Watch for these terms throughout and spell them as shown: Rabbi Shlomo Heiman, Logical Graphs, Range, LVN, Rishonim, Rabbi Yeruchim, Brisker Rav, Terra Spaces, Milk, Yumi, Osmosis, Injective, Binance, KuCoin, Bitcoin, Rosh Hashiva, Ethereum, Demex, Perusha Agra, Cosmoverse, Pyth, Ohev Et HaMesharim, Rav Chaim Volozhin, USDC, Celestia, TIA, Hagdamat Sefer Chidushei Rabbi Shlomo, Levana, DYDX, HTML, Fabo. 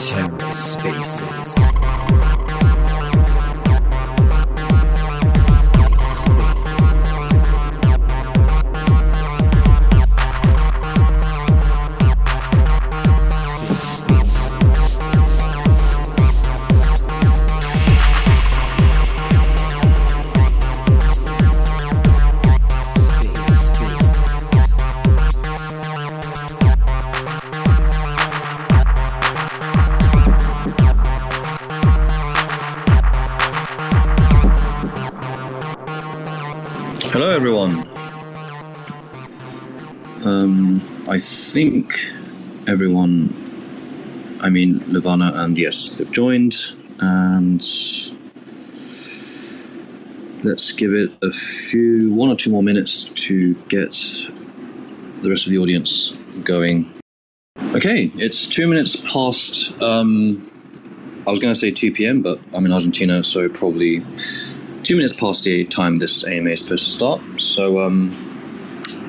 Terra Spaces. Levana and yes, they've joined, and let's give it a few, 1 or 2 more minutes to get the rest of the audience going. Okay, it's 2 minutes past, I was going to say 2 p.m., but I'm in Argentina, so probably 2 minutes past the time this AMA is supposed to start, so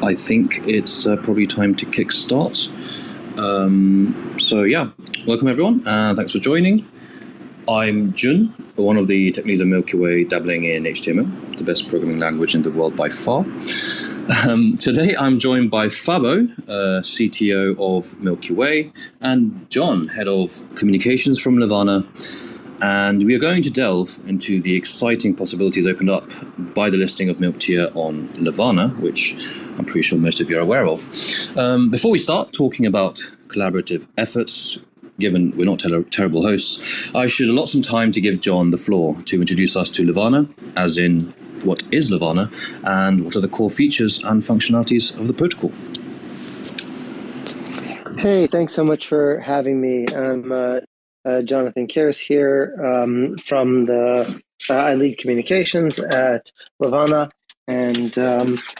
I think it's probably time to kickstart. So yeah, welcome everyone, thanks for joining. I'm Jun, one of the tech leads at Milky Way, dabbling in HTML, the best programming language in the world by far. Today I'm joined by Fabo, CTO of Milky Way, and John, head of communications from Levana, and we are going to delve into the exciting possibilities opened up by the listing of milkTIA on Levana, which I'm pretty sure most of you are aware of. Before we start talking about collaborative efforts, given we're not terrible hosts, I should allot some time to give John the floor to introduce us to Levana, as in what is Levana, and what are the core features and functionalities of the protocol. Hey, thanks so much for having me. I'm Jonathan Caras here from the I lead communications at Levana, and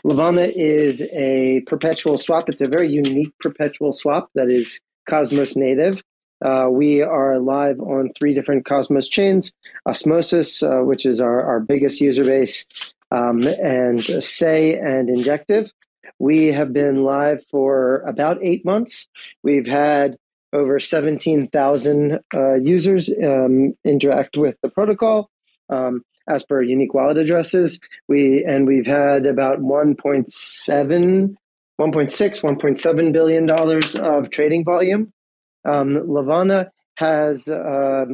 Levana is a perpetual swap. It's a very unique perpetual swap that is Cosmos native. We are live on 3 different Cosmos chains: Osmosis, which is our biggest user base, and Say and Injective. We have been live for about 8 months. We've had over 17,000 users interact with the protocol as per unique wallet addresses. We've had about $1.7 billion of trading volume. Levana has a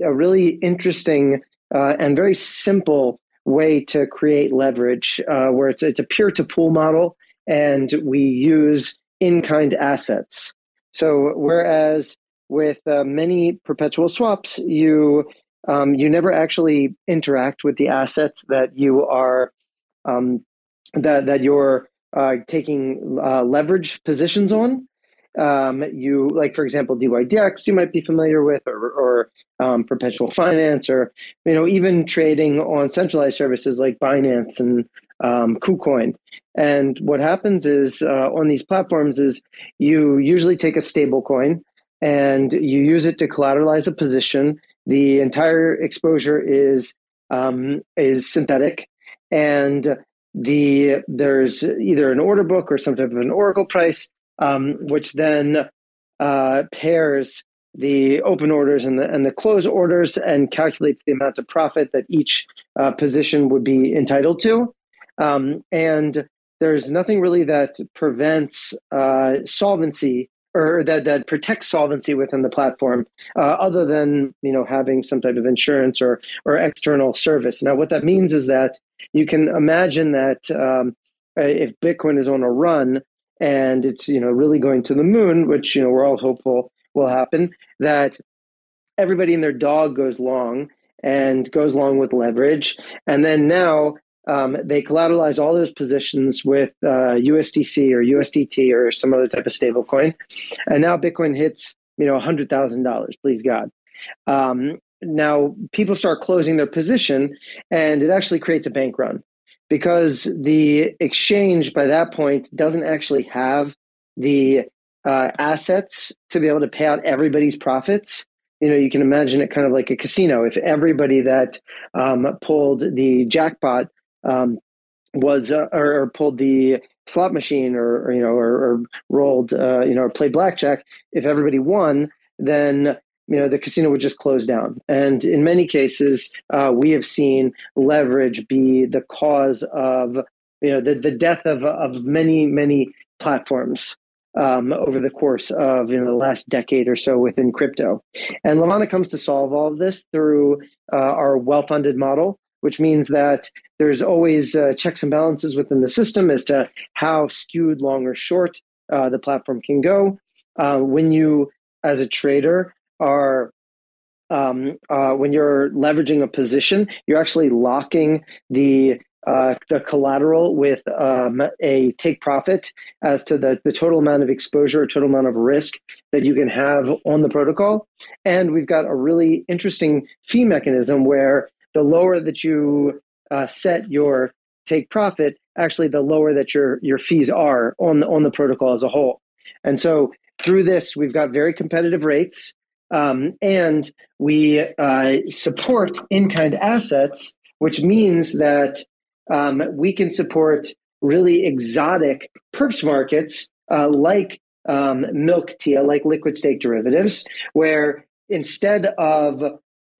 really interesting and very simple way to create leverage, where it's a peer-to-pool model, and we use in-kind assets. So whereas with many perpetual swaps, you never actually interact with the assets that you are that you're taking leverage positions on. You, like for example, DYDX, you might be familiar with, or perpetual finance, or even trading on centralized services like Binance and KuCoin. And what happens is on these platforms is you usually take a stable coin and you use it to collateralize a position. The entire exposure is synthetic, and there's either an order book or some type of an oracle price, which then pairs the open orders and the close orders and calculates the amount of profit that each position would be entitled to. And there's nothing really that prevents solvency, or that protects solvency within the platform, other than having some type of insurance or external service. Now, what that means is that you can imagine that if Bitcoin is on a run and it's really going to the moon, which we're all hopeful will happen, that everybody and their dog goes long with leverage, and then now. They collateralize all those positions with USDC or USDT or some other type of stable coin. And now Bitcoin hits, $100,000, please God. Now people start closing their position, and it actually creates a bank run, because the exchange by that point doesn't actually have the assets to be able to pay out everybody's profits. You can imagine it kind of like a casino. If everybody that pulled the jackpot was or pulled the slot machine or you know or rolled you know or played blackjack, if everybody won, then you know the casino would just close down. And in many cases, we have seen leverage be the cause of you know the death of many platforms over the course of you know the last decade or so within crypto. And Levana comes to solve all of this through our well-funded model, which means that there's always checks and balances within the system as to how skewed long or short the platform can go. When you, as a trader, are when you're leveraging a position, you're actually locking the collateral with a take profit as to the total amount of exposure or total amount of risk that you can have on the protocol. And we've got a really interesting fee mechanism where the lower that you set your take profit, actually the lower that your fees are on the protocol as a whole. And so through this, we've got very competitive rates, and we support in-kind assets, which means that we can support really exotic perps markets like milkTIA, like liquid stake derivatives, where instead of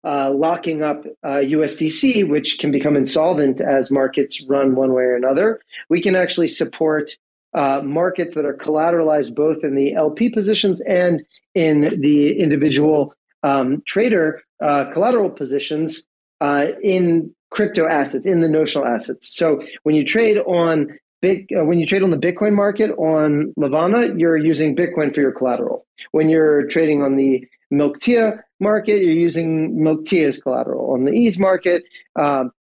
locking up USDC, which can become insolvent as markets run one way or another, we can actually support markets that are collateralized both in the LP positions and in the individual trader collateral positions in crypto assets, in the notional assets. So when you trade on the Bitcoin market on Levana, you're using Bitcoin for your collateral. When you're trading on the milkTIA market, you're using milkTIA as collateral. On the ETH market,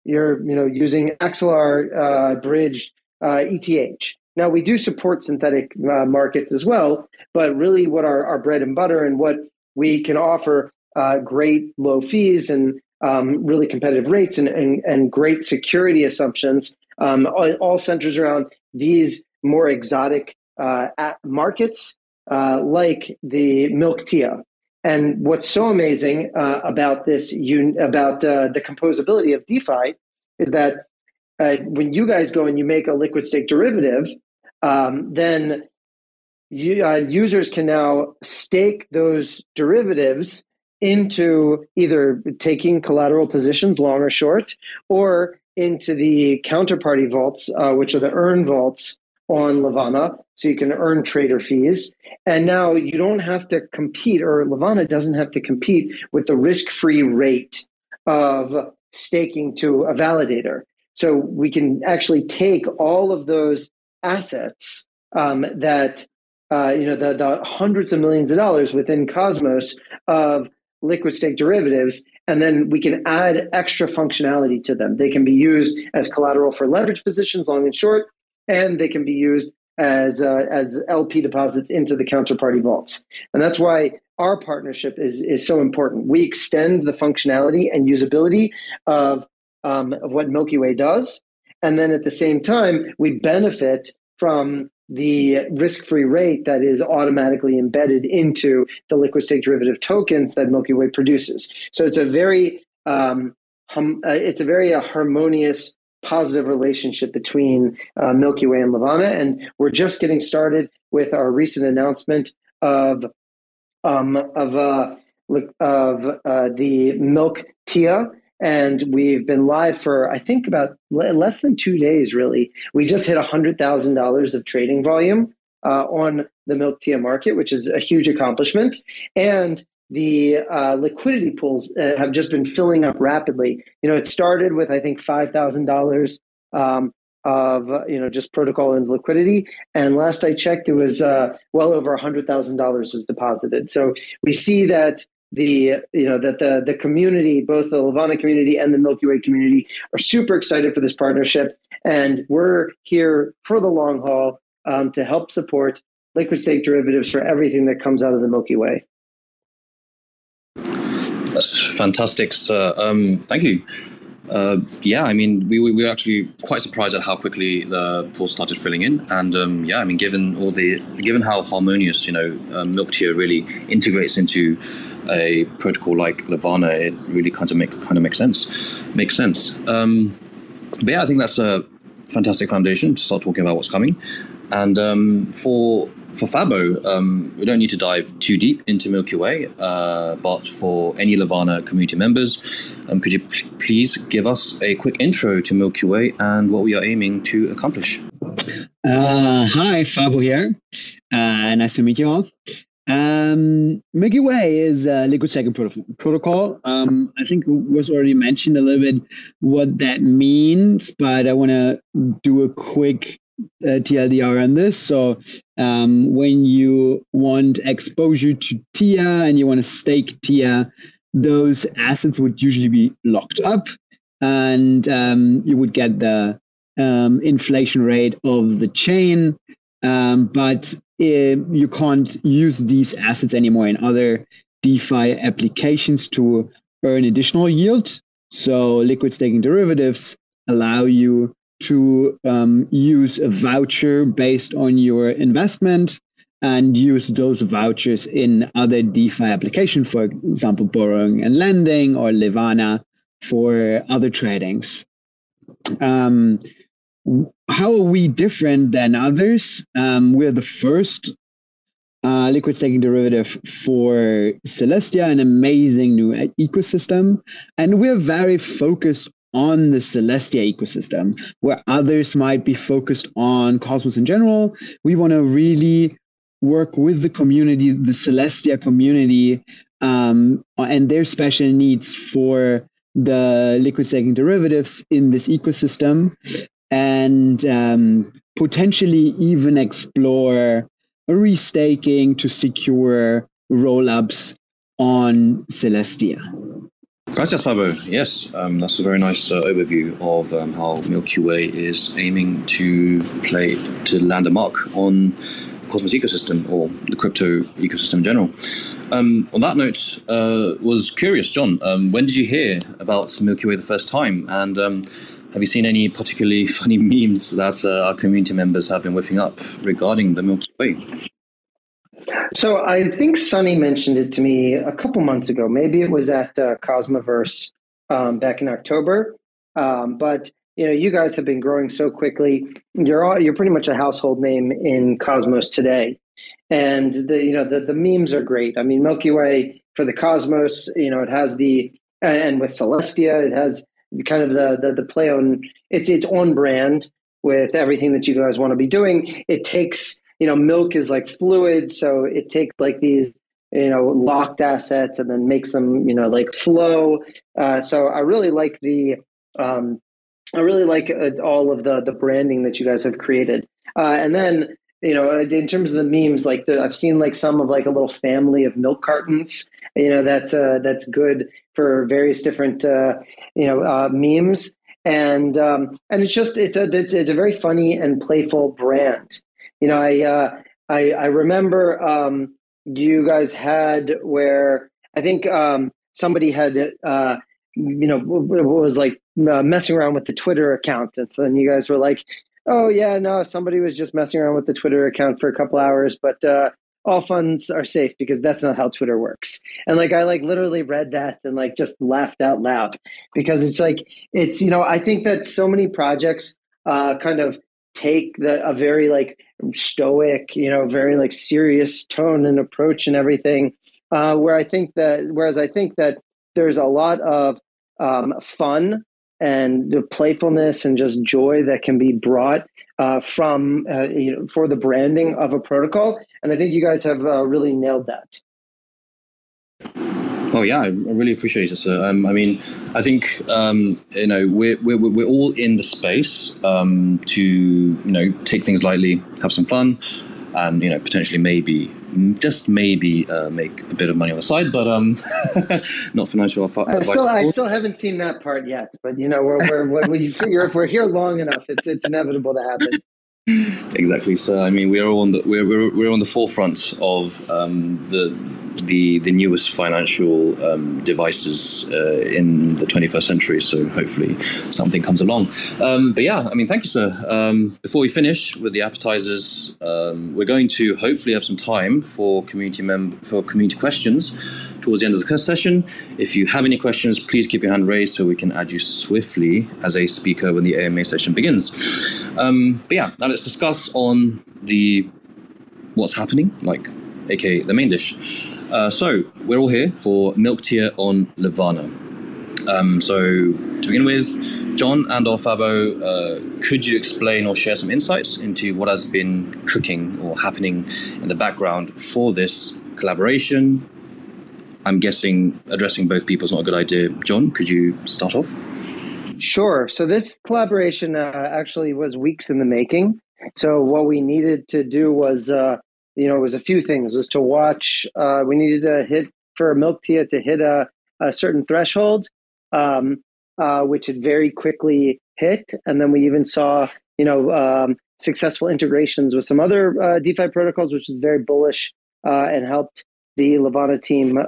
you're using Axelar bridged ETH. Now, we do support synthetic markets as well, but really what our bread and butter and what we can offer great low fees and really competitive rates and great security assumptions all centers around these more exotic markets like the milkTIA. And what's so amazing about this, the composability of DeFi, is that when you guys go and you make a liquid stake derivative, then users can now stake those derivatives into either taking collateral positions, long or short, or into the counterparty vaults, which are the earn vaults on Levana, so you can earn trader fees. And now you don't have to compete, or Levana doesn't have to compete with the risk-free rate of staking to a validator. So we can actually take all of those assets that, the hundreds of millions of dollars within Cosmos of liquid stake derivatives, and then we can add extra functionality to them. They can be used as collateral for leverage positions, long and short, and they can be used as LP deposits into the counterparty vaults. And that's why our partnership is so important. We extend the functionality and usability of what Milky Way does, and then at the same time, we benefit from the risk-free rate that is automatically embedded into the liquid stake derivative tokens that Milky Way produces. So it's a very harmonious, positive relationship between Milky Way and Levana, and we're just getting started with our recent announcement of the milkTIA, and we've been live for I think about less than 2 days. Really, we just hit $100,000 of trading volume on the milkTIA market, which is a huge accomplishment, and the liquidity pools have just been filling up rapidly. You know, it started with, I think, $5,000 of, just protocol and liquidity. And last I checked, it was well over $100,000 was deposited. So we see that the community, both the Levana community and the Milky Way community, are super excited for this partnership. And we're here for the long haul to help support liquid stake derivatives for everything that comes out of the Milky Way. Fantastic, sir. Thank you. We were actually quite surprised at how quickly the pool started filling in, and given how harmonious milkTIA really integrates into a protocol like Levana, it really kind of makes sense. But yeah, I think that's fantastic foundation to start talking about what's coming. And for Fabo, we don't need to dive too deep into Milky Way, but for any Levana community members, could you please give us a quick intro to Milky Way and what we are aiming to accomplish? Hi, Fabo here. Nice to meet you all. Milky Way is a liquid second protocol. I think was already mentioned a little bit what that means, but I want to do a quick TLDR on this. So when you want exposure to TIA and you want to stake TIA, those assets would usually be locked up, and you would get the inflation rate of the chain. But you can't use these assets anymore in other DeFi applications to earn additional yield. So liquid staking derivatives allow you to use a voucher based on your investment and use those vouchers in other DeFi applications, for example, borrowing and lending, or Levana for other tradings. How are we different than others? We're the first liquid staking derivative for Celestia, an amazing new ecosystem. And we're very focused on the Celestia ecosystem, where others might be focused on Cosmos in general. We want to really work with the community, the Celestia community, and their special needs for the liquid staking derivatives in this ecosystem. And potentially even explore restaking to secure roll-ups on Celestia. Gracias, Fabo. Yes, that's a very nice overview of how Milky Way is aiming to land a mark on the Cosmos ecosystem, or the crypto ecosystem in general. On that note, was curious, John, when did you hear about Milky Way the first time? And have you seen any particularly funny memes that our community members have been whipping up regarding the Milky Way? So I think Sonny mentioned it to me a couple months ago. Maybe it was at Cosmoverse back in October. But you guys have been growing so quickly. You're pretty much a household name in Cosmos today, and the memes are great. I mean, Milky Way for the Cosmos, it has and with Celestia, it has kind of the play on, it's on brand with everything that you guys want to be doing. It takes, milk is like fluid, so it takes like these, locked assets and then makes them, like flow. So I really like all of the branding that you guys have created. And then, in terms of the memes, like I've seen like some of like a little family of milk cartons, that's good for various different, memes. And it's a very funny and playful brand. I remember, you guys had where I think, somebody had, was like messing around with the Twitter account. And so then you guys were like, oh yeah, no, somebody was just messing around with the Twitter account for a couple hours, but all funds are safe because that's not how Twitter works. And like I literally read that and like just laughed out loud, because it's I think that so many projects kind of take a very like stoic, very like serious tone and approach and everything. Whereas I think that there's a lot of fun and the playfulness and just joy that can be brought from for the branding of a protocol, and I think you guys have really nailed that. Oh yeah, I really appreciate it, sir. I think we're all in the space to take things lightly, have some fun, and potentially maybe. Just maybe make a bit of money on the side, but not financial advice. I still haven't seen that part yet, but we figure if we're here long enough, it's inevitable to happen. Exactly. So we're on the forefront of the newest financial devices in the 21st century. So hopefully something comes along. But yeah, I mean, thank you, sir. Before we finish with the appetizers, we're going to hopefully have some time for community questions towards the end of the session. If you have any questions, please keep your hand raised so we can add you swiftly as a speaker when the AMA session begins. But yeah, now let's discuss on the what's happening, like aka the main dish. So we're all here for milkTIA on Levana. So to begin with, John and or Fabo, could you explain or share some insights into what has been cooking or happening in the background for this collaboration? I'm guessing addressing both people is not a good idea. John, could you start off? Sure. So this collaboration actually was weeks in the making. So what we needed to do was, it was a few things. Was to watch. We needed to hit for milkTIA to hit a certain threshold, which it very quickly hit, and then we even saw successful integrations with some other DeFi protocols, which is very bullish and helped the Levana team.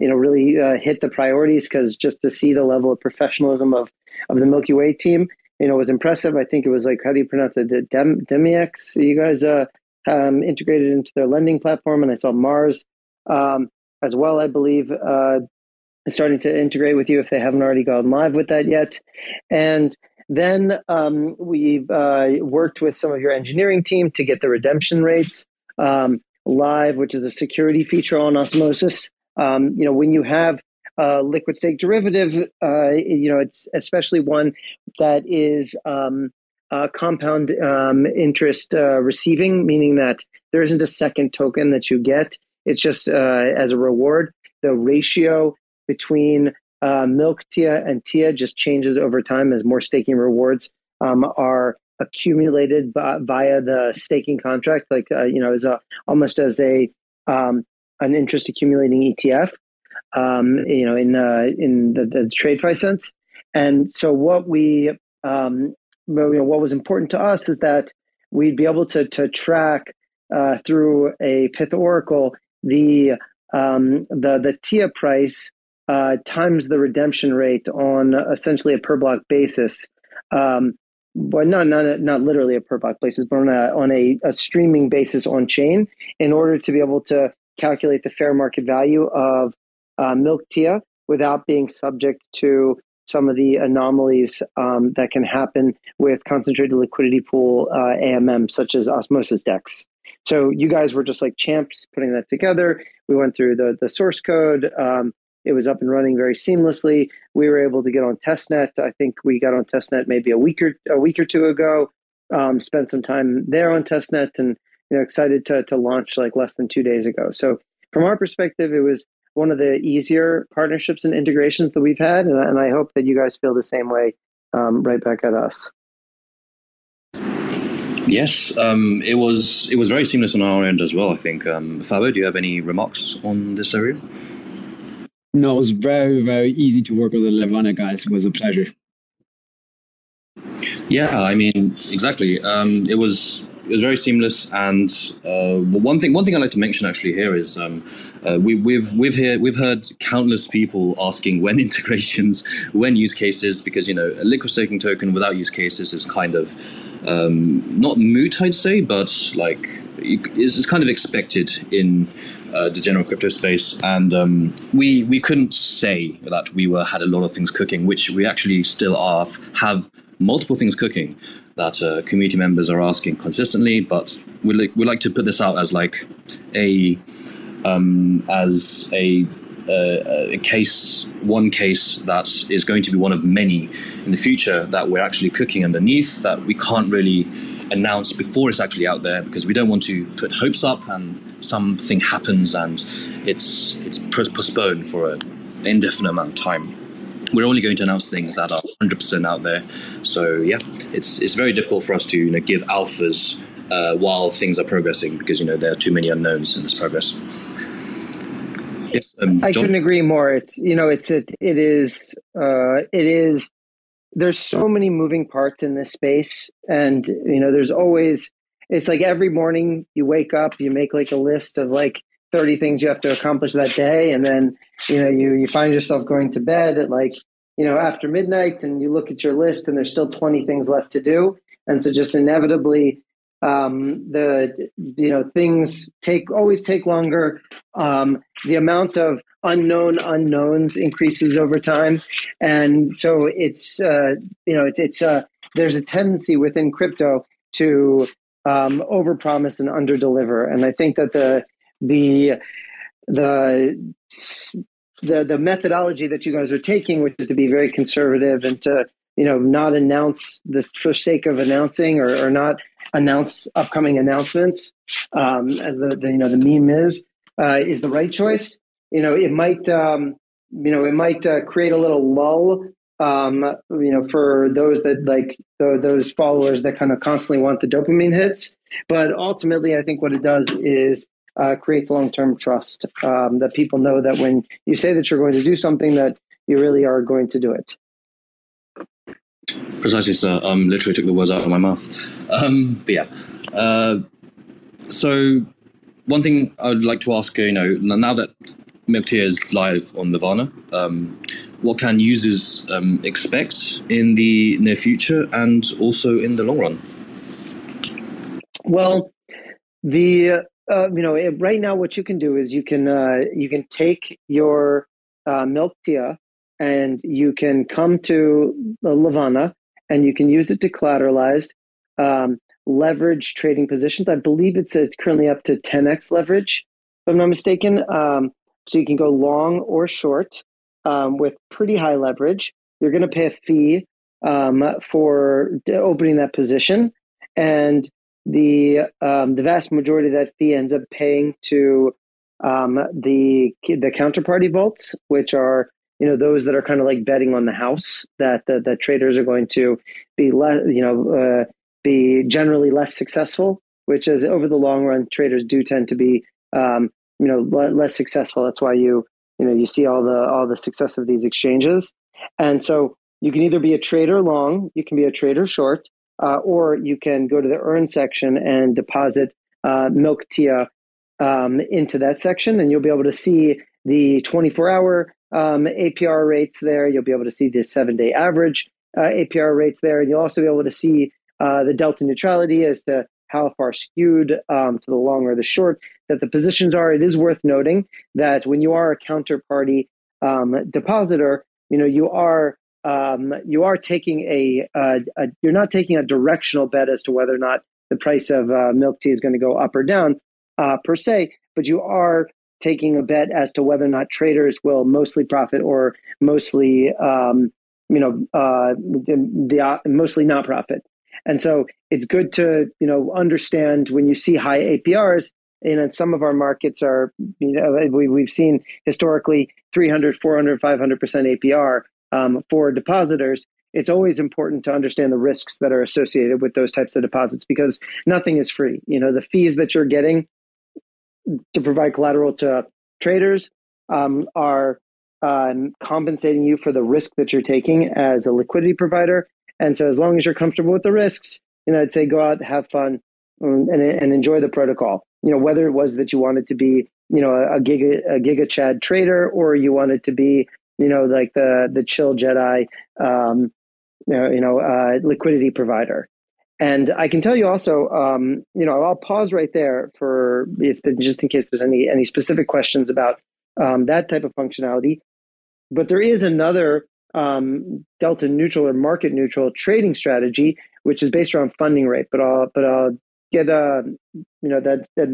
Really hit the priorities, because just to see the level of professionalism of the Milky Way team, was impressive. I think it was like, how do you pronounce it? Demex. You guys integrated into their lending platform, and I saw Mars as well, I believe, starting to integrate with you if they haven't already gone live with that yet. And then we've worked with some of your engineering team to get the redemption rates live, which is a security feature on Osmosis. When you have a liquid stake derivative, it's especially one that is compound interest receiving, meaning that there isn't a second token that you get. It's just as a reward. The ratio between milkTIA and TIA just changes over time as more staking rewards are accumulated via the staking contract, almost as an interest accumulating ETF, in the TradeFi sense. And so what we what was important to us is that we'd be able to track through a Pyth oracle the TIA price times the redemption rate on essentially a per block basis, but not literally a per block basis, but on a streaming basis on chain, in order to be able to calculate the fair market value of milkTIA without being subject to some of the anomalies that can happen with concentrated liquidity pool AMM, such as Osmosis DEX. So you guys were just like champs putting that together. We went through the source code. It was up and running very seamlessly. We were able to get on testnet. I think we got on testnet maybe a week or two ago. Spent some time there on testnet, and excited to launch like less than 2 days ago. So from our perspective, it was one of the easier partnerships and integrations that we've had. And I hope that you guys feel the same way right back at us. Yes, it was very seamless on our end as well, I think. Fabo, do you have any remarks on this area? No, it was very, very easy to work with the Levana guys. It was a pleasure. Yeah, I mean, exactly. It was very seamless, and one thing I'd like to mention actually here is we've heard countless people asking when integrations, when use cases, because a liquid staking token without use cases is kind of not moot, I'd say, but like it's kind of expected in the general crypto space. And we couldn't say that we had a lot of things cooking, which we actually still are, have multiple things cooking that community members are asking consistently, but we like to put this out as like a case, one case that is going to be one of many in the future that we're actually cooking underneath, that we can't really announce before it's actually out there, because we don't want to put hopes up and something happens and it's postponed for an indefinite amount of time. We're only going to announce things that are 100% out there. So yeah, it's very difficult for us to give alphas while things are progressing, because there are too many unknowns in this progress. Yes, I couldn't agree more. It's it is. There's so many moving parts in this space, and there's always. It's like every morning you wake up, you make like a list of like 30 things you have to accomplish that day. And then, you know, you find yourself going to bed at like, you know, after midnight, and you look at your list and there's still 20 things left to do. And so just inevitably, things always take longer. The amount of unknowns increases over time. And so there's a tendency within crypto to overpromise and underdeliver. And I think that the methodology that you guys are taking, which is to be very conservative and to, you know, not announce this for sake of announcing, or not announce upcoming announcements, as the meme is the right choice. You know, it might create a little lull, for those that like those followers that kind of constantly want the dopamine hits. But ultimately, I think what it does is creates long-term trust, that people know that when you say that you're going to do something, that you really are going to do it. Precisely, sir. Literally took the words out of my mouth. So one thing I would like to ask, you know, now that milkTIA is live on Levana, what can users expect in the near future and also in the long run? Well, right now what you can do is you can take your milkTIA, and you can come to Levana and you can use it to collateralize, leverage trading positions. I believe it's currently up to 10x leverage, if I'm not mistaken. So you can go long or short with pretty high leverage. You're going to pay a fee for opening that position. And the vast majority of that fee ends up paying to the counterparty vaults, which are, you know, those that are kind of like betting on the house, that the traders are going to be less, be generally less successful, which is over the long run, traders do tend to be, less successful. That's why you see all the success of these exchanges. And so you can either be a trader long, you can be a trader short, or you can go to the earn section and deposit milkTIA into that section, and you'll be able to see the 24-hour APR rates there. You'll be able to see the 7-day average APR rates there. And you'll also be able to see the delta neutrality as to how far skewed to the long or the short that the positions are. It is worth noting that when you are a counterparty depositor, you're not taking a directional bet as to whether or not the price of milkTIA is going to go up or down per se, but you are taking a bet as to whether or not traders will mostly profit or mostly not profit. And so it's good to, understand when you see high APRs, and some of our markets are, we've seen historically 300, 400, 500% APR for depositors. It's always important to understand the risks that are associated with those types of deposits, because nothing is free. You know, the fees that you're getting to provide collateral to traders are compensating you for the risk that you're taking as a liquidity provider. And so as long as you're comfortable with the risks, I'd say go out, have fun, and enjoy the protocol. Whether it was that you wanted to be, a giga Chad trader, or you wanted to be, like the chill Jedi, liquidity provider. And I can tell you also, I'll pause right there for just in case there's any specific questions about that type of functionality. But there is another delta neutral or market neutral trading strategy, which is based around funding rate. But I'll get that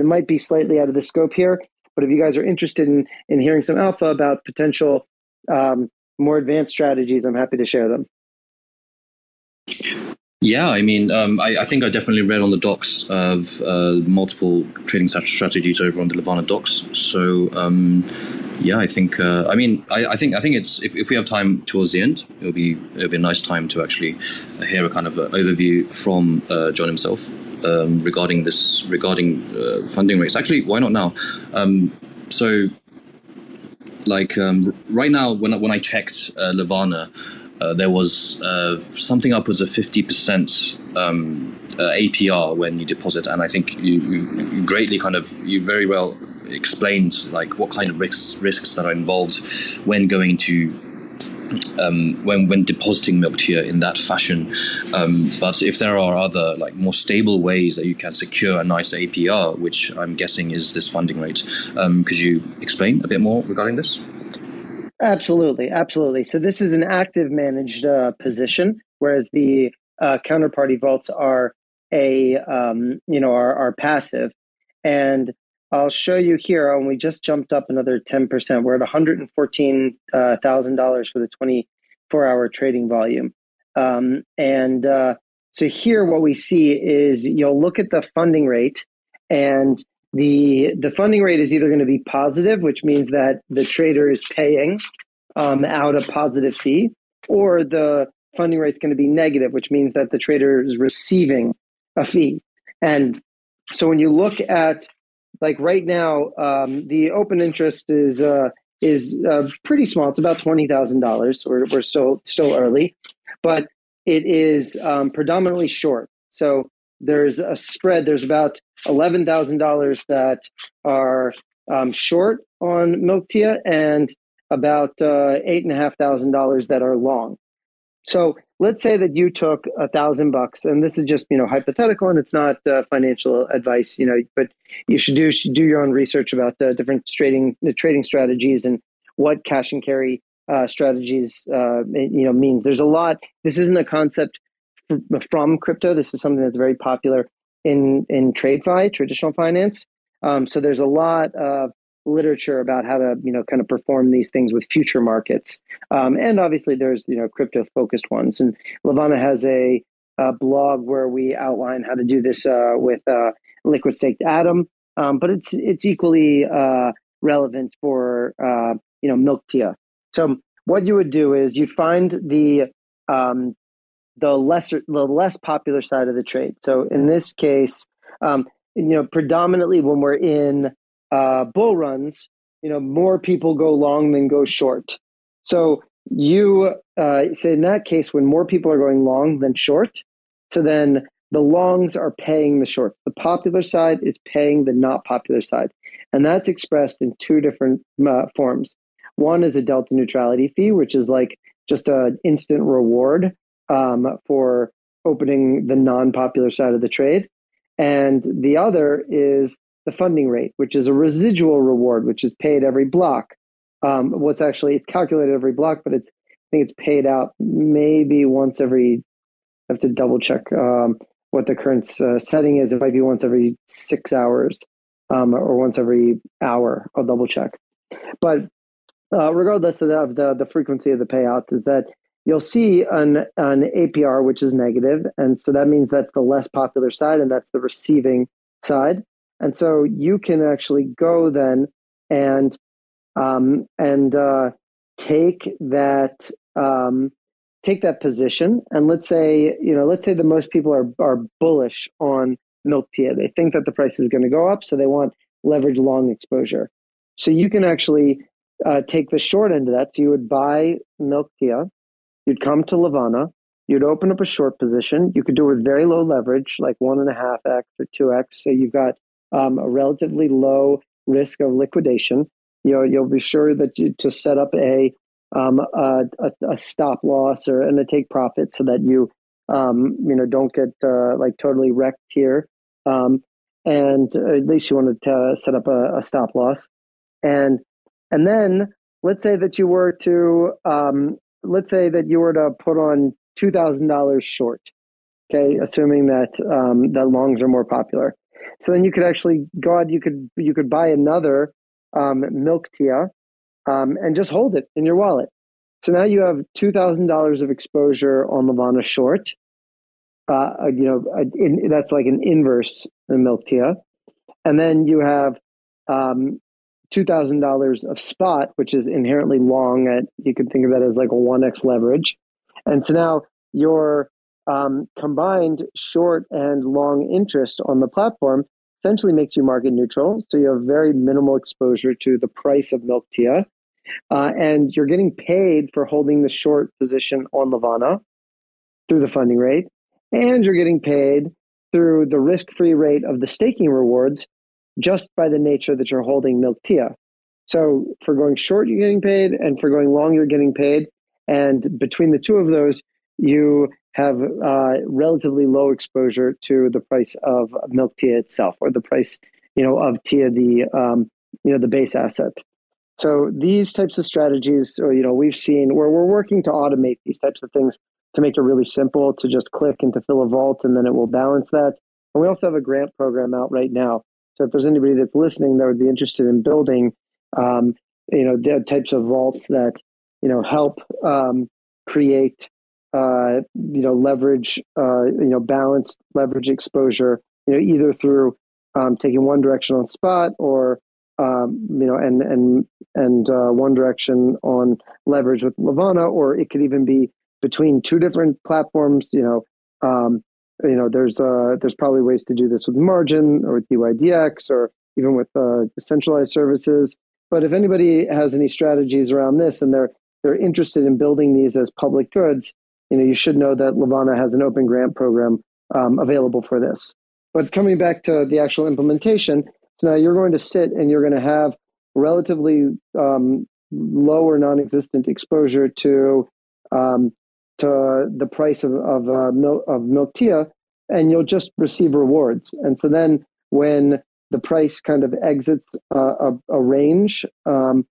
might be slightly out of the scope here. But if you guys are interested in hearing some alpha about potential more advanced strategies, I'm happy to share them. Yeah, I mean, I think I definitely read on the docs of multiple trading strategies over on the Levana docs. So, I think, I think it's, if we have time towards the end, it'll be a nice time to actually hear a kind of an overview from John himself regarding funding rates. Actually, why not now? Right now, when I checked Levana, there was something upwards of 50% APR when you deposit, and I think you very well explained like what kind of risks that are involved when going to when depositing milkTIA in that fashion. But if there are other like more stable ways that you can secure a nice APR, which I'm guessing is this funding rate, could you explain a bit more regarding this? Absolutely, absolutely. So this is an active managed position, whereas the counterparty vaults are are passive. And I'll show you here, and we just jumped up another 10%. We're at $114,000 for the 24-hour trading volume. So here what we see is you'll look at the funding rate, and the funding rate is either going to be positive, which means that the trader is paying out a positive fee, or the funding rate is going to be negative, which means that the trader is receiving a fee. And so when you look at, like right now, the open interest is pretty small. It's about $20,000. We're still early, but it is predominantly short. So there's a spread. There's about $11,000 that are short on milkTIA, and about $8,500 that are long. So let's say that you took $1,000 bucks, and this is just, hypothetical, and it's not financial advice, but you should do your own research about different trading strategies and what cash and carry strategies, means. There's a lot. This isn't a concept from crypto. This is something that's very popular in TradeFi, traditional finance. So there's a lot of literature about how to kind of perform these things with future markets, and obviously there's crypto focused ones, and Levana has a blog where we outline how to do this with liquid staked Atom, but it's equally relevant for milkTIA. So what you would do is you'd find the less popular side of the trade. So in this case, predominantly when we're in bull runs, more people go long than go short. So you say in that case, when more people are going long than short, so then the longs are paying the shorts. The popular side is paying the not popular side. And that's expressed in two different forms. One is a delta neutrality fee, which is like just an instant reward for opening the non-popular side of the trade. And the other is the funding rate, which is a residual reward, which is paid every block. It's calculated every block, but I think it's paid out maybe once every, I have to double check what the current setting is. It might be once every 6 hours or once every hour. I'll double check. But regardless of the frequency of the payouts, is that you'll see an APR, which is negative. And so that means that's the less popular side, and that's the receiving side. And so you can actually go then and take that position. And let's say the most people are bullish on milkTIA. They think that the price is going to go up, so they want leverage long exposure. So you can actually take the short end of that. So you would buy milkTIA. You'd come to Levana. You'd open up a short position. You could do it with very low leverage, like 1.5x or 2x. So you've got a relatively low risk of liquidation. You'll be sure that to set up a stop loss and a take profit, so that you don't get totally wrecked here. And at least you want to set up a stop loss. And then let's say that you were to put on $2,000 short. Okay, assuming that that longs are more popular. So then you could actually go out, you could buy another milkTIA and just hold it in your wallet. So now you have $2,000 of exposure on Levana short. That's like an inverse in milkTIA. And then you have $2,000 of spot, which is inherently long. You can think of that as like a 1x leverage. And so now you're combined short and long interest on the platform essentially makes you market neutral. So you have very minimal exposure to the price of milkTIA, and you're getting paid for holding the short position on Levana through the funding rate, and you're getting paid through the risk-free rate of the staking rewards just by the nature that you're holding milkTIA. So for going short, you're getting paid, and for going long, you're getting paid. And between the two of those, you have relatively low exposure to the price of milkTIA itself, or the price, of TIA, the base asset. So these types of strategies, we've seen where we're working to automate these types of things to make it really simple to just click and to fill a vault, and then it will balance that. And we also have a grant program out right now. So if there's anybody that's listening that would be interested in building, the types of vaults that, help create, leverage, balanced leverage exposure, either through taking one direction on spot, or one direction on leverage with Levana, or it could even be between two different platforms. There's probably ways to do this with margin, or with DYDX, or even with centralized services. But if anybody has any strategies around this, and they're interested in building these as public goods, you should know that Levana has an open grant program available for this. But coming back to the actual implementation, so now you're going to sit and you're going to have relatively low or non-existent exposure to the price of milkTIA, and you'll just receive rewards. And so then when the price kind of exits a range, and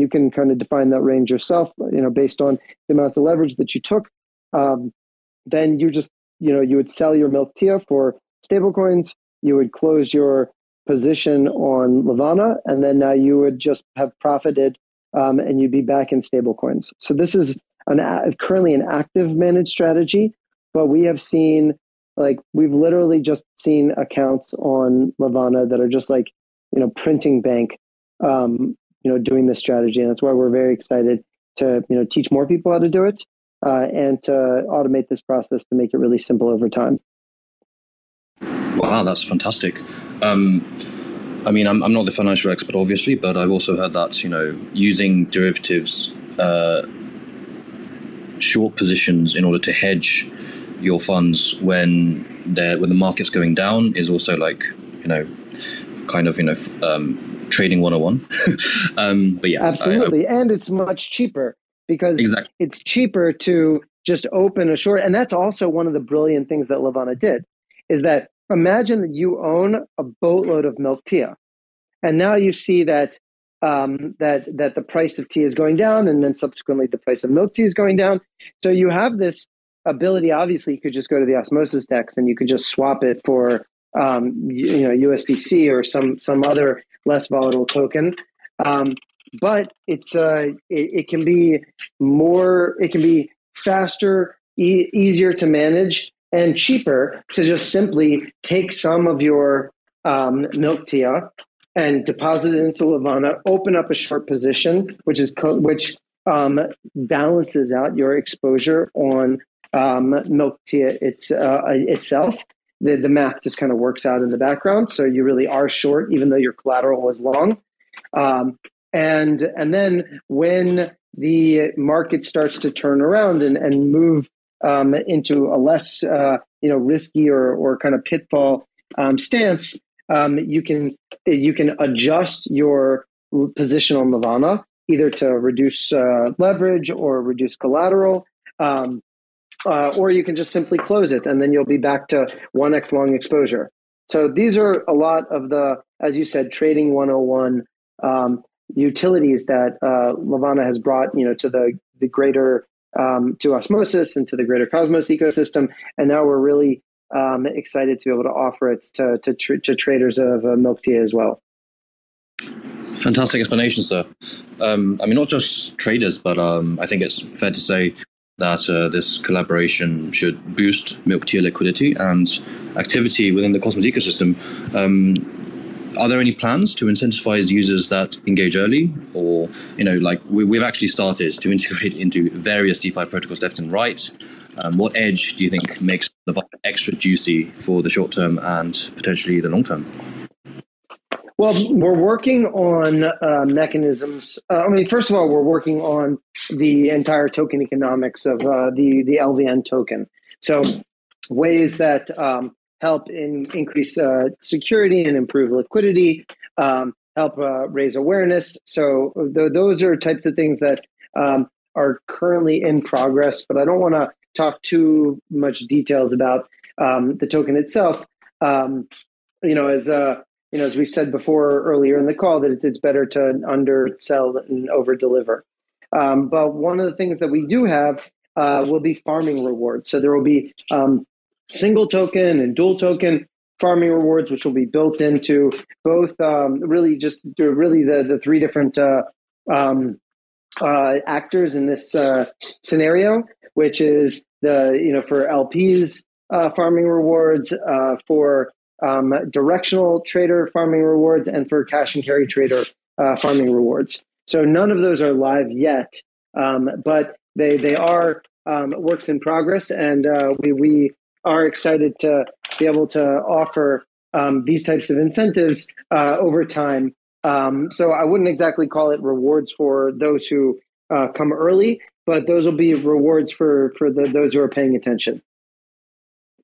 you can kind of define that range yourself, based on the amount of leverage that you took, then you just, you would sell your milkTIA for stablecoins, you would close your position on Levana, and then now you would just have profited, and you'd be back in stablecoins. So this is currently an active managed strategy, but we have seen, we've literally just seen accounts on Levana that are just printing bank, doing this strategy. And that's why we're very excited to, teach more people how to do it, and to automate this process to make it really simple over time. Wow, that's fantastic. I'm not the financial expert, obviously, but I've also heard that, using derivatives, short positions in order to hedge your funds when the market's going down is also trading 101. But yeah, absolutely. And it's much cheaper, because exactly. It's cheaper to just open a short. And that's also one of the brilliant things that Levana did, is that imagine that you own a boatload of milkTIA, and now you see that that the price of TIA is going down, and then subsequently the price of milkTIA is going down. So you have this ability. Obviously, you could just go to the Osmosis DEX and you could just swap it for USDC or some other less volatile token. But it's it can be more. It can be faster, easier to manage, and cheaper to just simply take some of your milkTIA and deposit it into Levana, open up a short position, which balances out your exposure on milkTIA itself. The math just kind of works out in the background, so you really are short, even though your collateral was long. And then when the market starts to turn around and move into a less risky or kind of pitfall stance, you can adjust your position on Levana, either to reduce leverage or reduce collateral, or you can just simply close it, and then you'll be back to 1x long exposure. So these are a lot of the, as you said, trading 101 utilities that Levana has brought, to the greater to Osmosis and to the greater Cosmos ecosystem, and now we're really excited to be able to offer it to traders of milkTIA as well. Fantastic explanation, sir. Not just traders, but I think it's fair to say that this collaboration should boost milkTIA liquidity and activity within the Cosmos ecosystem. Are there any plans to incentivize users that engage early? Or, we've actually started to integrate into various DeFi protocols left and right. What edge do you think makes the extra juicy for the short term and potentially the long term? Well, we're working on mechanisms. First of all, we're working on the entire token economics of the LVN token. So ways that help increase security and improve liquidity, help raise awareness. So those are types of things that are currently in progress, but I don't want to talk too much details about the token itself. As we said before earlier in the call, that it's better to undersell and over deliver. But one of the things that we do have will be farming rewards. So there will be single token and dual token farming rewards, which will be built into both the three different actors in this scenario, which is for LPs farming rewards, for directional trader farming rewards, and for cash and carry trader farming rewards. So none of those are live yet, but they are works in progress, and we are excited to be able to offer these types of incentives over time. So I wouldn't exactly call it rewards for those who come early, but those will be rewards for those who are paying attention.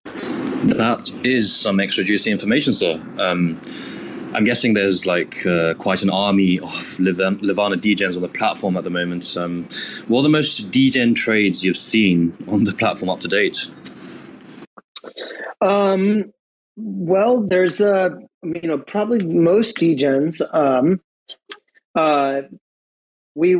That is some extra juicy information, sir. I'm guessing there's quite an army of Levana degens on the platform at the moment. What are the most degen trades you've seen on the platform up to date? Well, there's probably most degens. We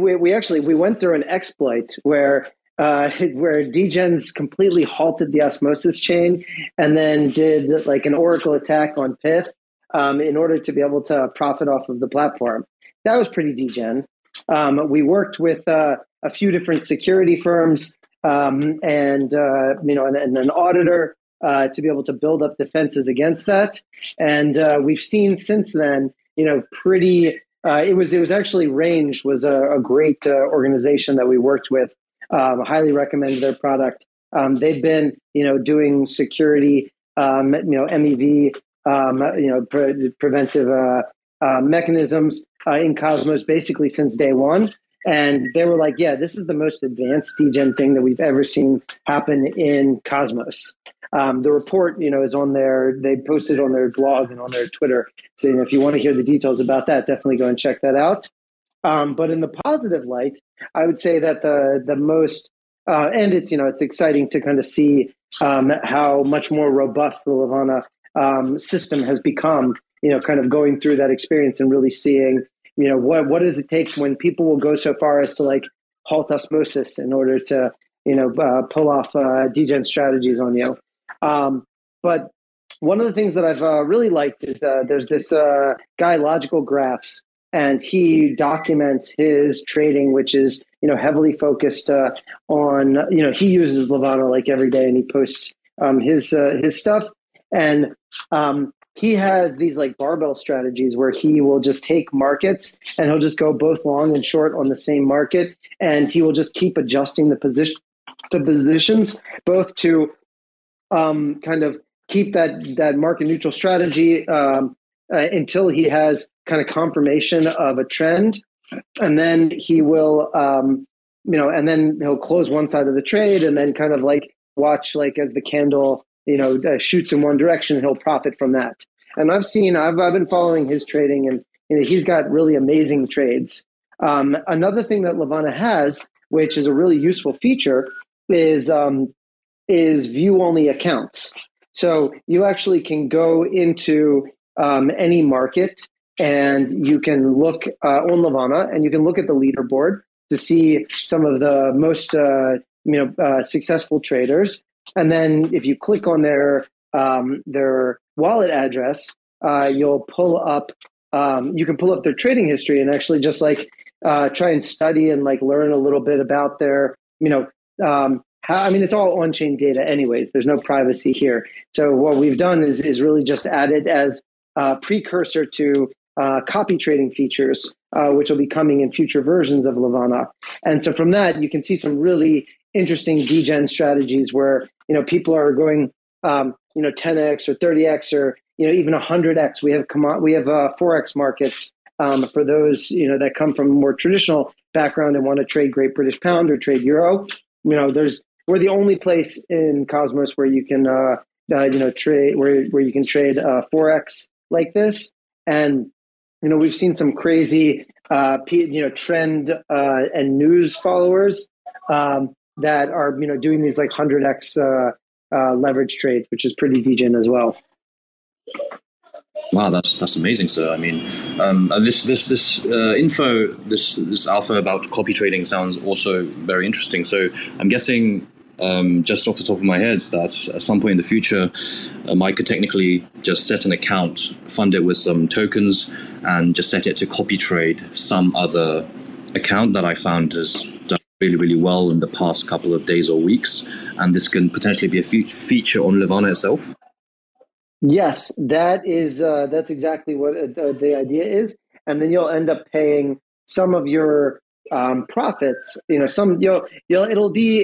went through an exploit where degens completely halted the Osmosis chain and then did an Oracle attack on Pyth in order to be able to profit off of the platform. That was pretty degen. We worked with a few different security firms and an auditor to be able to build up defenses against that, and we've seen since then, it was actually Range was a great organization that we worked with. Highly recommend their product. They've been doing security, MEV, preventive mechanisms in Cosmos basically since day one, and they were like, yeah, this is the most advanced degen thing that we've ever seen happen in Cosmos. The report, is on there. They posted on their blog and on their Twitter. So if you want to hear the details about that, definitely go and check that out. But in the positive light, I would say that the most, and it's exciting to kind of see how much more robust the Levana system has become. Kind of going through that experience and really seeing, what does it take when people will go so far as to halt osmosis in order to pull off degen strategies on you. But one of the things that I've really liked is there's this guy, Logical Graphs, and he documents his trading, which is, heavily focused on, he uses Levana every day, and he posts his stuff. And he has these barbell strategies where he will just take markets and he'll just go both long and short on the same market. And he will just keep adjusting the positions, both to kind of keep that market neutral strategy until he has kind of confirmation of a trend, and then he will and then he'll close one side of the trade, and then kind of watch as the candle shoots in one direction, and he'll profit from that. And I've been following his trading, and he's got really amazing trades. Another thing that Levana has, which is a really useful feature, is view-only accounts. So you actually can go into any market, and you can look on Levana, and you can look at the leaderboard to see some of the most successful traders. And then if you click on their wallet address, you'll pull up. You can pull up their trading history and actually just try and study and learn a little bit about their, it's all on-chain data anyways. There's no privacy here. So what we've done is really just added as a precursor to copy trading features, which will be coming in future versions of Levana. And so from that, you can see some really interesting degen strategies where, people are going, 10x or 30x or, even 100x. We have 4x markets for those that come from a more traditional background and want to trade Great British Pound or trade Euro. We're the only place in Cosmos where you can trade where you can trade Forex like this. And, you know, we've seen some crazy, trend and news followers that are, doing these like 100x leverage trades, which is pretty degen as well. Wow, that's amazing, sir. I mean, this info, this alpha about copy trading sounds also very interesting. So I'm guessing, just off the top of my head, that at some point in the future, I could technically just set an account, fund it with some tokens, and just set it to copy trade some other account that I found has done really, really well in the past couple of days or weeks. And this can potentially be a feature on Levana itself. Yes, that is that's exactly what the idea is, and then you'll end up paying some of your profits. It'll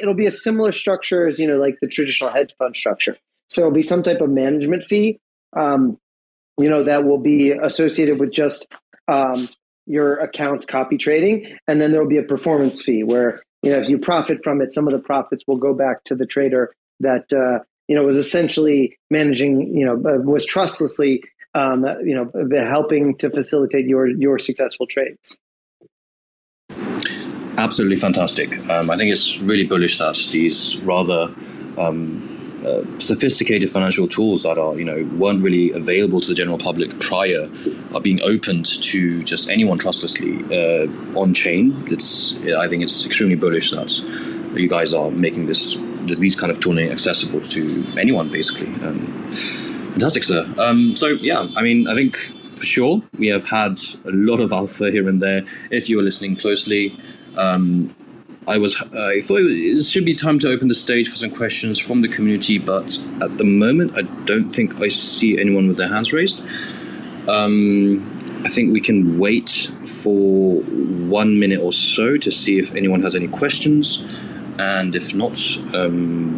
be a similar structure as like the traditional hedge fund structure. So it'll be some type of management fee, that will be associated with just your account copy trading, and then there will be a performance fee where if you profit from it, some of the profits will go back to the trader that. Was essentially managing, was trustlessly, helping to facilitate your successful trades. Absolutely fantastic. I think it's really bullish that these rather sophisticated financial tools that are, weren't really available to the general public prior are being opened to just anyone trustlessly on chain. I think it's extremely bullish that you guys are making these kind of tooling accessible to anyone, basically. Fantastic, sir. I think for sure we have had a lot of alpha here and there. If you were listening closely, I thought it should be time to open the stage for some questions from the community, but at the moment, I don't think I see anyone with their hands raised. I think we can wait for 1 minute or so to see if anyone has any questions. And if not,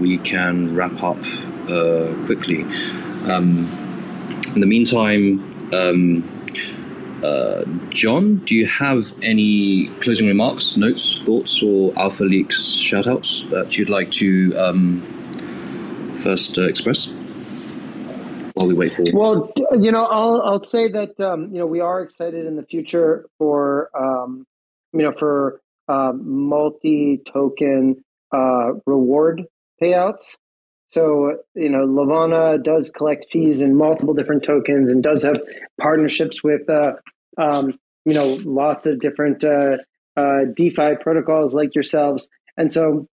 we can wrap up quickly. In the meantime, John, do you have any closing remarks, notes, thoughts, or Alpha Leaks shoutouts that you'd like to first express while we wait for? Well, I'll say that we are excited in the future for multi-token reward payouts. So, Levana does collect fees in multiple different tokens and does have partnerships with, lots of different DeFi protocols like yourselves. And so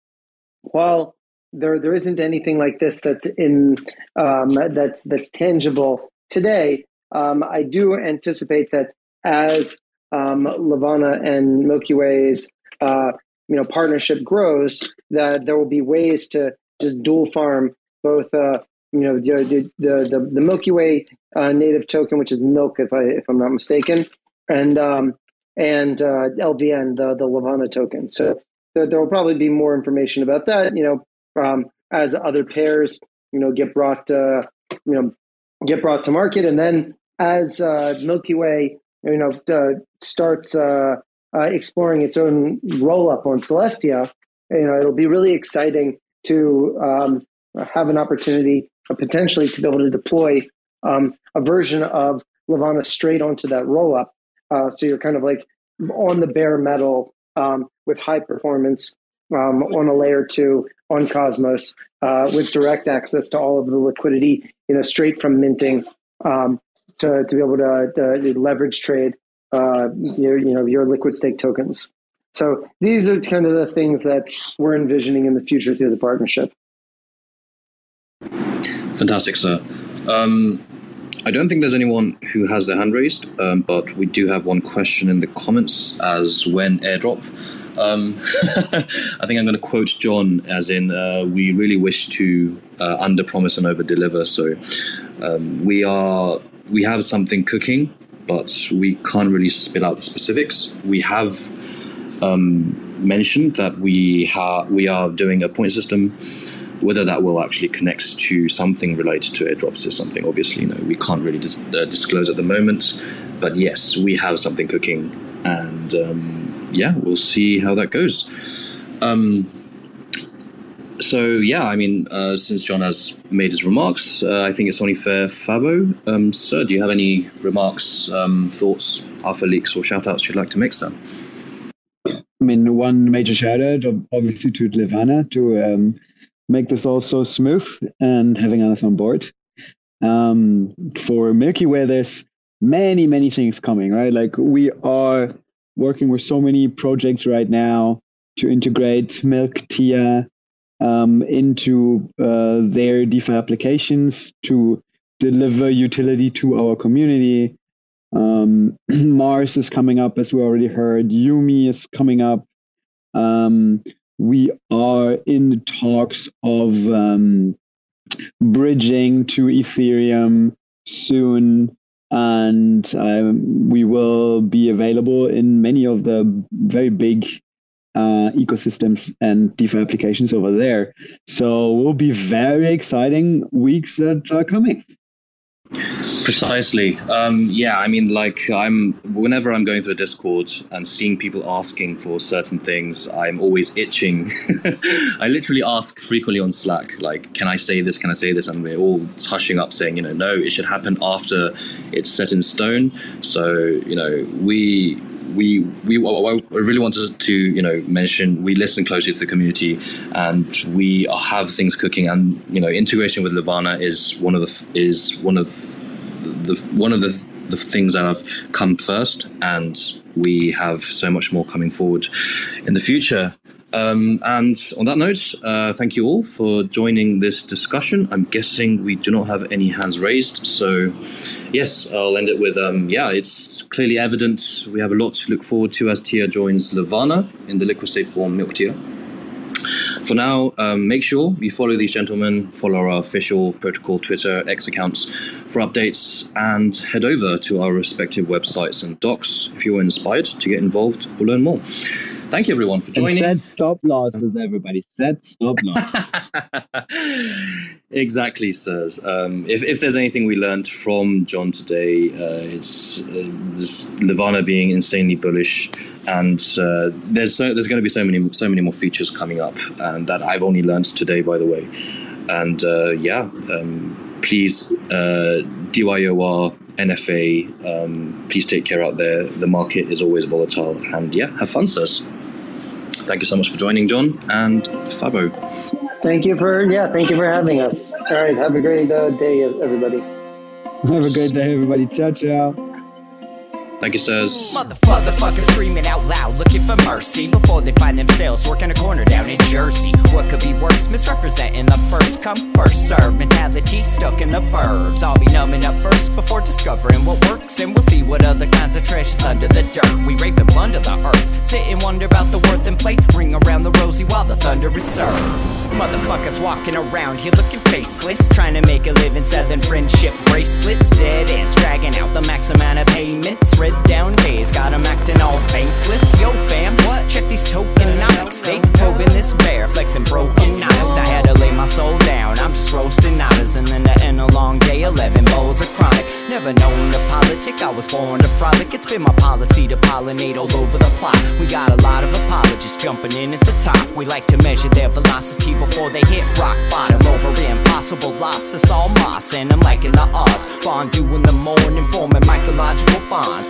while there isn't anything like this that's in that's tangible today, I do anticipate that as Levana and Milky Way's partnership grows, that there will be ways to just dual farm both, the Milky Way native token, which is Milk, if I'm not mistaken, and LVN, the Levana token. So there will probably be more information about that, as other pairs, get brought to market, and then as Milky Way, starts exploring its own roll-up on Celestia, it'll be really exciting to have an opportunity potentially to be able to deploy a version of Levana straight onto that roll-up. So you're kind of like on the bare metal with high performance on a layer 2 on Cosmos with direct access to all of the liquidity, straight from minting to be able to leverage trade your liquid stake tokens. So these are kind of the things that we're envisioning in the future through the partnership. Fantastic, sir. I don't think there's anyone who has their hand raised, but we do have one question in the comments as when airdrop. I think I'm going to quote John as in we really wish to under-promise and over-deliver. So we have something cooking, but we can't really spill out the specifics. We have mentioned that we are doing a point system. Whether that will actually connect to something related to airdrops or something, obviously, we can't really disclose at the moment. But yes, we have something cooking, and we'll see how that goes. So yeah, I mean, since John has made his remarks, I think it's only fair. Fabo, sir, do you have any remarks, thoughts, alpha leaks, or shout-outs you'd like to make, Sam? I mean, one major shout-out, obviously, to Levana to make this all so smooth and having us on board. For Milky Way, there's many, many things coming, right? Like, we are working with so many projects right now to integrate milkTIA into their DeFi applications to deliver utility to our community. Mars is coming up, as we already heard. Yumi is coming up. We are in the talks of bridging to Ethereum soon, and we will be available in many of the very big ecosystems and DeFi applications over there. So it will be very exciting weeks that are coming. Precisely. Yeah, I mean, like, whenever I'm going through Discord and seeing people asking for certain things, I'm always itching. I literally ask frequently on Slack, like, can I say this? Can I say this? And we're all hushing up saying, you know, no, it should happen after it's set in stone. So, you know, I really wanted to, you know, mention we listen closely to the community, and we have things cooking. And you know, integration with Levana is one of the things that have come first, and we have so much more coming forward in the future. And on that note, thank you all for joining this discussion. I'm guessing we do not have any hands raised. So yes, I'll end it with, yeah, it's clearly evident we have a lot to look forward to as TIA joins Levana in the liquid state form milkTIA. For now, make sure you follow these gentlemen, follow our official protocol Twitter, X accounts for updates, and head over to our respective websites and docs if you were inspired to get involved or learn more. Thank you, everyone, for joining. Set stop losses, everybody. Set stop losses. Exactly, sirs. If there's anything we learned from John today, it's Levana being insanely bullish, and there's going to be so many more features coming up, and that I've only learned today, by the way. And yeah, please DYOR. NFA, please take care out there. The market is always volatile, and yeah, have fun, sirs. Thank you so much for joining, John and Fabo. Thank you for having us. All right, have a great day, everybody. Have a great day, everybody. Ciao, ciao. Like it says, motherfuckers screaming out loud, looking for mercy before they find themselves working a corner down in Jersey. What could be worse? Misrepresenting the first come, first serve mentality stuck in the burbs. I'll be numbing up first before discovering what works, and we'll see what other kinds of trash is under the dirt. We rape and plunder the earth, sit and wonder about the worth and play, ring around the rosy while the thunder is served. Motherfuckers walking around here looking faceless, trying to make a living selling friendship bracelets. Dead ends dragging out the max amount of payments. Red down days, got them acting all bankless. Yo fam, what? Check these tokenomics. They probing this bear, flexing broken honest. I had to lay my soul down, I'm just roasting otters. And then to end a long day, 11 bowls of chronic. Never known the politic, I was born to frolic. It's been my policy to pollinate all over the plot. We got a lot of apologists jumping in at the top. We like to measure their velocity before they hit rock bottom. Over impossible loss, it's all moss, and I'm liking the odds. Fondue in the morning, forming mycological bonds.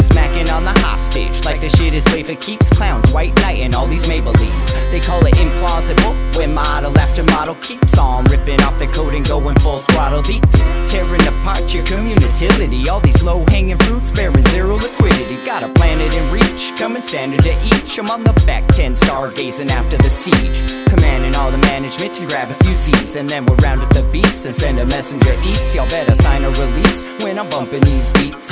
Smacking on the hostage like this shit is play for keeps. Clowns, white knight, and all these Maybellines. They call it implausible when model after model keeps on ripping off the code and going full throttle leads, tearing apart your community. All these low-hanging fruits bearing zero liquidity. Got a planet in reach each, coming standard to each. I'm on the back 10, stargazing after the siege, commanding all the management to grab a few C's, and then we'll round up the beasts and send a messenger east. Y'all better sign a release when I'm bumping these beats.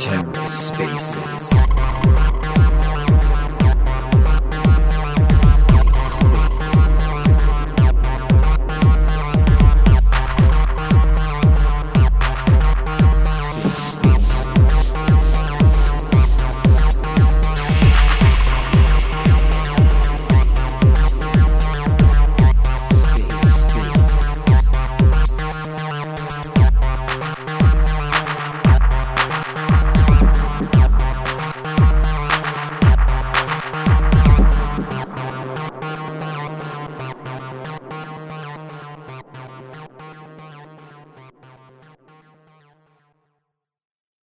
Terra Spaces.